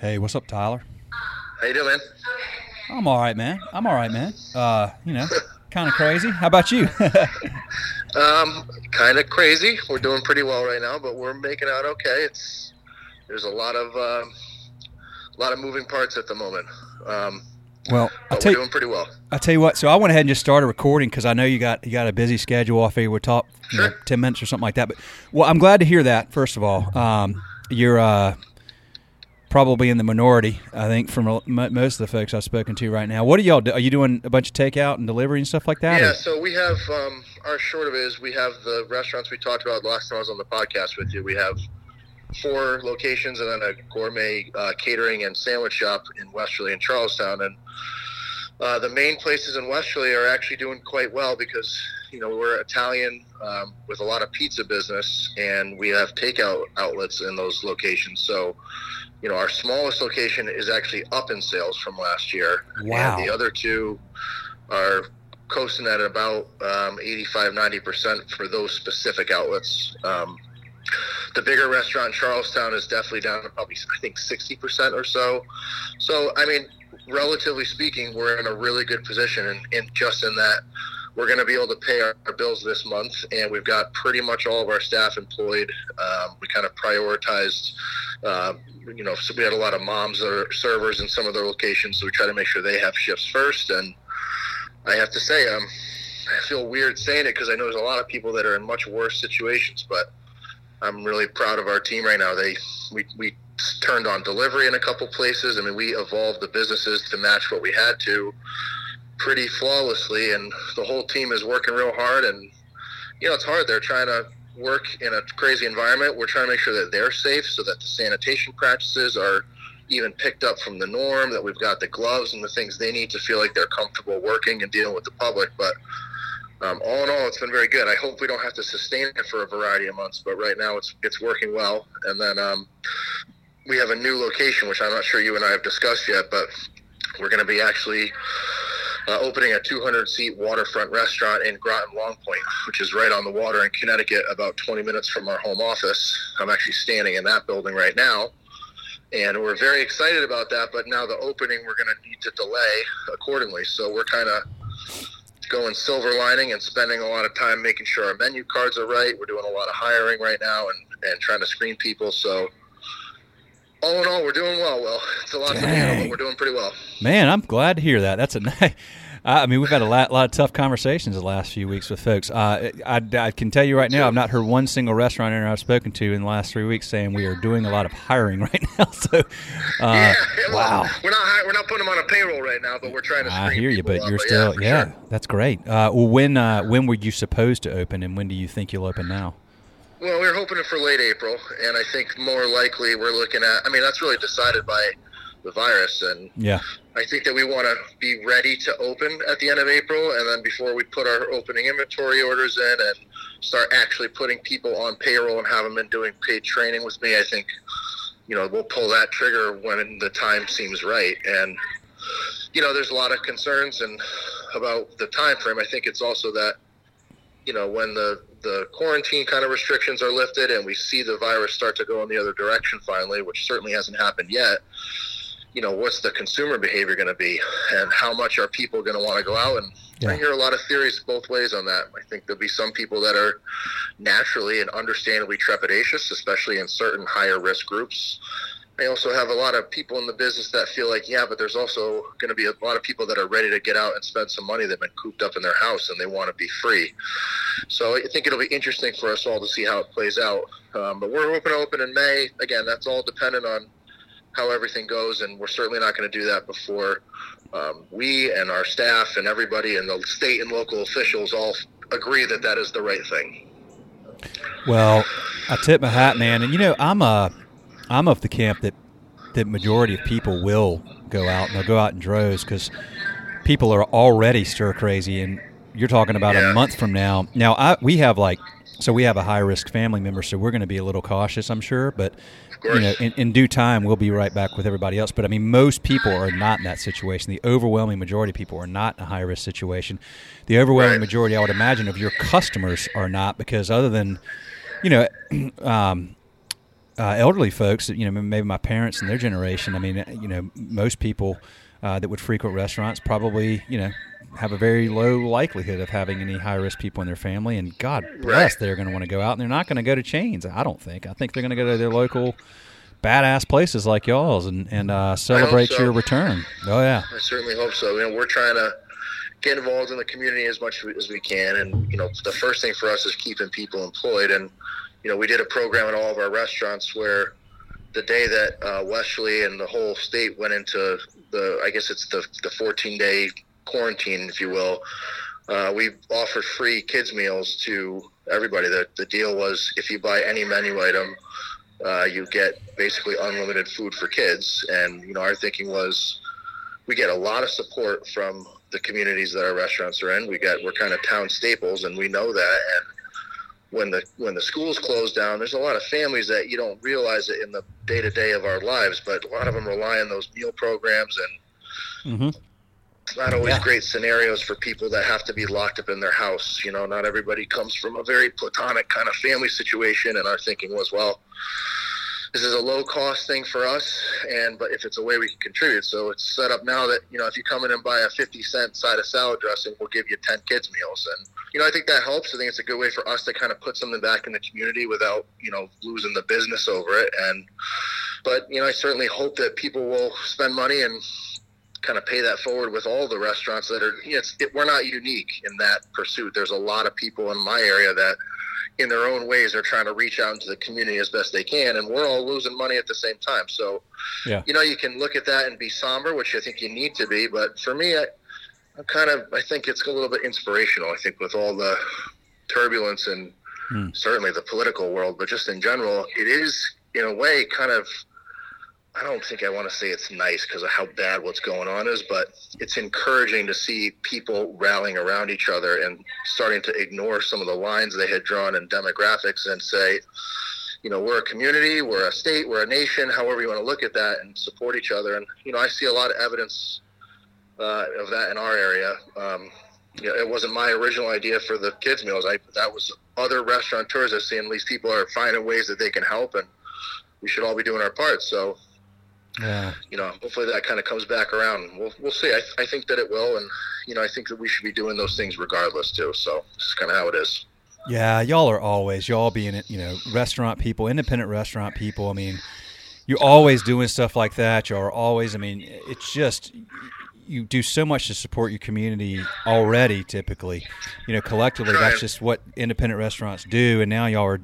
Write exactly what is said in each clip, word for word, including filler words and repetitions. Hey, what's up, Tyler? How you doing, man? I'm all right, man. I'm all right, man. Uh, you know, kind of crazy. How about you? um, kind of crazy. We're doing pretty well right now, but we're making out okay. It's there's a lot of uh, a lot of moving parts at the moment. Um, well, but we're doing pretty well. I tell you what. So I went ahead and just started recording because I know you got you got a busy schedule. I figure we're top you know, sure. ten minutes or something like that. But well, I'm glad to hear that. First of all, um, you're. Uh, Probably in the minority, I think, from most of the folks I've spoken to right now. What do y'all do? Are you doing a bunch of takeout and delivery and stuff like that? Yeah, or? So we have, um, our short of it is we have the restaurants we talked about last time I was on the podcast with you. We have four locations and then a gourmet uh, catering and sandwich shop in Westerly and Charlestown. And uh, the main places in Westerly are actually doing quite well because, you know, we're Italian um, with a lot of pizza business, and we have takeout outlets in those locations. So, you know, our smallest location is actually up in sales from last year. Wow. And the other two are coasting at about um, eighty-five, ninety percent for those specific outlets. Um, the bigger restaurant in Charlestown is definitely down to probably, I think, sixty percent or so. So, I mean, relatively speaking, we're in a really good position, and, and just in that we're going to be able to pay our, our bills this month, and we've got pretty much all of our staff employed. Um, we kind of prioritized, uh, you know, so we had a lot of moms that are servers in some of their locations, so we try to make sure they have shifts first. And I have to say, um, I feel weird saying it because I know there's a lot of people that are in much worse situations, but I'm really proud of our team right now. They we we turned on delivery in a couple places. I mean, we evolved the businesses to match what we had to pretty flawlessly, and the whole team is working real hard. And you know, it's hard. They're trying to work in a crazy environment. We're trying to make sure that they're safe, so that the sanitation practices are even picked up from the norm, that we've got the gloves and the things they need to feel like they're comfortable working and dealing with the public. But um, all in all, it's been very good. I hope we don't have to sustain it for a variety of months, but right now it's it's working well. And then um, we have a new location, which I'm not sure you and I have discussed yet, but we're going to be actually Uh, opening a two hundred seat waterfront restaurant in Groton Long Point, which is right on the water in Connecticut, about twenty minutes from our home office. I'm actually standing in that building right now, and we're very excited about that. But now the opening, we're going to need to delay accordingly. So we're kind of going silver lining and spending a lot of time making sure our menu cards are right. We're doing a lot of hiring right now and, and trying to screen people. So all in all, we're doing well, Will. It's a lot Dang. to handle, but we're doing pretty well. Man, I'm glad to hear that. That's a nice – I mean, we've had a lot, lot of tough conversations the last few weeks with folks. Uh, I, I can tell you right now, I've not heard one single restaurant owner I've spoken to in the last three weeks saying we are doing a lot of hiring right now. So, uh, yeah, well, wow. We're not, we're not putting them on a payroll right now, but we're trying to screen I hear you, but up, you're but still – yeah, yeah sure. That's great. Uh, well, when, uh, when were you supposed to open, and when do you think you'll open now? Well, we were hoping for late April, and I think more likely we're looking at – I mean, that's really decided by the virus. And yeah. I think that we want to be ready to open at the end of April, and then before we put our opening inventory orders in and start actually putting people on payroll and have them in doing paid training with me, I think, you know, we'll pull that trigger when the time seems right. And, you know, there's a lot of concerns and about the time frame. I think it's also that, you know, when the the quarantine kind of restrictions are lifted and we see the virus start to go in the other direction finally, which certainly hasn't happened yet, you know, what's the consumer behavior going to be, and how much are people going to want to go out? And yeah. I hear a lot of theories both ways on that. I think there'll be some people that are naturally and understandably trepidatious, especially in certain higher risk groups. I also have a lot of people in the business that feel like, yeah, but there's also going to be a lot of people that are ready to get out and spend some money that have been cooped up in their house, and they want to be free. So I think it'll be interesting for us all to see how it plays out. Um, but we're hoping to open in May. Again, that's all dependent on how everything goes, and we're certainly not going to do that before um, we and our staff and everybody and the state and local officials all agree that that is the right thing. Well, I tip my hat, man. And, you know, I'm a – I'm of the camp that the majority of people will go out, and they'll go out in droves because people are already stir crazy. And you're talking about yeah. a month from now. Now, I, we have like, so we have a high risk family member, so we're going to be a little cautious, I'm sure. But you know, in, in due time, we'll be right back with everybody else. But I mean, most people are not in that situation. The overwhelming majority of people are not in a high risk situation. The overwhelming right. majority, I would imagine, of your customers are not, because other than, you know, um, uh, elderly folks, you know, maybe my parents and their generation, I mean, you know, most people uh, that would frequent restaurants probably, you know, have a very low likelihood of having any high-risk people in their family, and God bless, they're going to want to go out, and they're not going to go to chains, I don't think. I think they're going to go to their local badass places like y'all's and, and uh, celebrate so. your return. Oh, yeah. I certainly hope so. You know, we're trying to get involved in the community as much as we can, and, you know, the first thing for us is keeping people employed, and, you know, we did a program at all of our restaurants where the day that uh, Westerly and the whole state went into the, I guess it's the the fourteen-day quarantine, if you will, uh, we offered free kids meals to everybody. The, the deal was if you buy any menu item, uh, you get basically unlimited food for kids. And, you know, our thinking was we get a lot of support from the communities that our restaurants are in. We got, we're kind of town staples, and we know that. And when the, when the schools close down, there's a lot of families that you don't realize it in the day to day of our lives, but a lot of them rely on those meal programs, and mm-hmm. it's not always yeah. great scenarios for people that have to be locked up in their house. You know, not everybody comes from a very platonic kind of family situation. And our thinking was, well, this is a low cost thing for us. And, but if it's a way we can contribute, so it's set up now that, you know, if you come in and buy a fifty cent side of salad dressing, we'll give you ten kids meals. And, you know, I think that helps. I think it's a good way for us to kind of put something back in the community without, you know, losing the business over it. And, but, you know, I certainly hope that people will spend money and kind of pay that forward with all the restaurants that are, you know, it's, it, we're not unique in that pursuit. There's a lot of people in my area that, in their own ways, are trying to reach out into the community as best they can, and we're all losing money at the same time. So, yeah. you know, you can look at that and be somber, which I think you need to be, but for me, I, I'm kind of, I think it's a little bit inspirational, I think, with all the turbulence and mm. certainly the political world, but just in general, it is, in a way, kind of, I don't think I want to say it's nice because of how bad what's going on is, but it's encouraging to see people rallying around each other and starting to ignore some of the lines they had drawn in demographics and say, you know, we're a community, we're a state, we're a nation, however you want to look at that, and support each other. And, you know, I see a lot of evidence uh, of that in our area. Um, you know, it wasn't my original idea for the kids meals. I, that was other restaurateurs I've seen. These people are finding ways that they can help, and we should all be doing our part. So, yeah, you know, hopefully that kind of comes back around. We'll we'll see. I th- I think that it will, and you know, I think that we should be doing those things regardless too. So this is kind of how it is. Yeah, y'all are always y'all being you know restaurant people, independent restaurant people. I mean, you're always doing stuff like that. Y'all are always. I mean, it's just you do so much to support your community already. Typically, you know, collectively, that's just what independent restaurants do. And now y'all are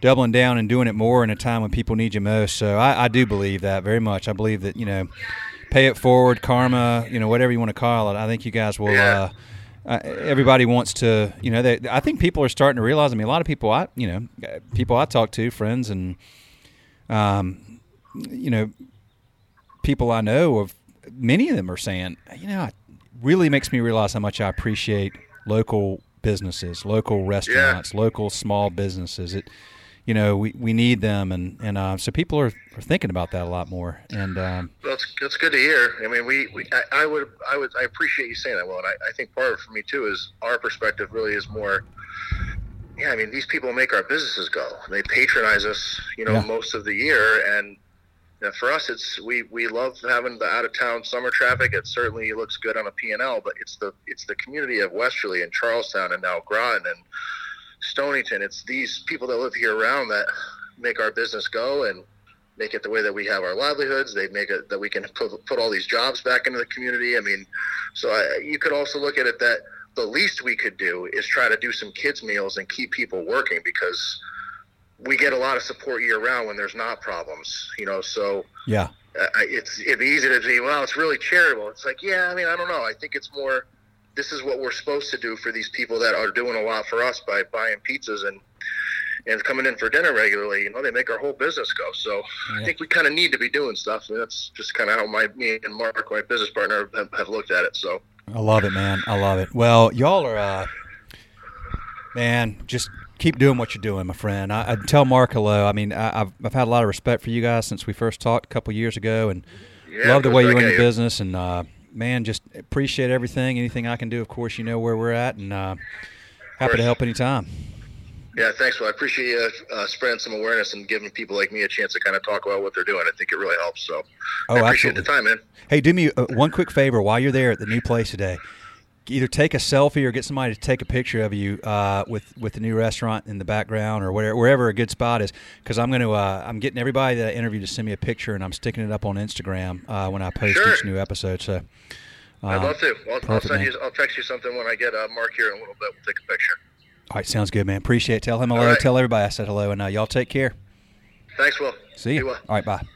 doubling down and doing it more in a time when people need you most. So I, I do believe that very much. I believe that, you know, pay it forward, karma, you know, whatever you want to call it. I think you guys will, uh, uh, everybody wants to, you know, they, I think people are starting to realize, I mean, a lot of people, I, you know, people I talk to, friends and, um, you know, people I know of, many of them are saying, you know, it really makes me realize how much I appreciate local businesses, local restaurants, yeah. local small businesses. It, you know, we, we need them, and, and uh, so people are, are thinking about that a lot more. And um, that's that's good to hear. I mean, we, we I, I would I would I appreciate you saying that, Will, and I, I think part of it for me too is our perspective really is more. Yeah, I mean, these people make our businesses go. They patronize us, you know, yeah. most of the year, and you know, for us, it's we, we love having the out of town summer traffic. It certainly looks good on a P and L, but it's the it's the community of Westerly and Charlestown and now Groton and Stonington. It's these people that live here around that make our business go and make it the way that we have our livelihoods. They make it that we can put, put all these jobs back into the community. I mean, so I, you could also look at it that the least we could do is try to do some kids meals and keep people working, because we get a lot of support year round when there's not problems, you know? So yeah, uh, it's, it'd be easy to be, well, it's really charitable. It's like, yeah, I mean, I don't know. I think it's more, this is what we're supposed to do for these people that are doing a lot for us by buying pizzas and and coming in for dinner regularly. You know, they make our whole business go. So yeah. I think we kind of need to be doing stuff. And that's just kind of how my me and Mark, my business partner, have, have looked at it. So I love it, man. I love it. Well, y'all are, uh, man, just keep doing what you're doing, my friend. I, I tell Mark hello. I mean, I, I've I've had a lot of respect for you guys since we first talked a couple years ago, and yeah, love the way you're in the business and. uh Man, just appreciate everything. Anything I can do, of course, you know where we're at, and uh, happy to help anytime. Yeah, thanks. Well, I appreciate you uh, spreading some awareness and giving people like me a chance to kind of talk about what they're doing. I think it really helps. So oh, I appreciate absolutely. the time, man. Hey, do me uh, one quick favor while you're there at the new place today. Either take a selfie or get somebody to take a picture of you uh, with, with the new restaurant in the background or whatever, wherever a good spot is. Because I'm going to uh, I'm getting everybody that I interview to send me a picture, and I'm sticking it up on Instagram uh, when I post sure. each new episode. So uh, I'd love to. I'll, I'll send you. I'll text you something when I get uh, Mark here in a little bit. We'll take a picture. All right, sounds good, man. Appreciate it. Tell him hello. Right. Tell everybody I said hello, and uh, y'all take care. Thanks, Will. See you. Well. All right, bye.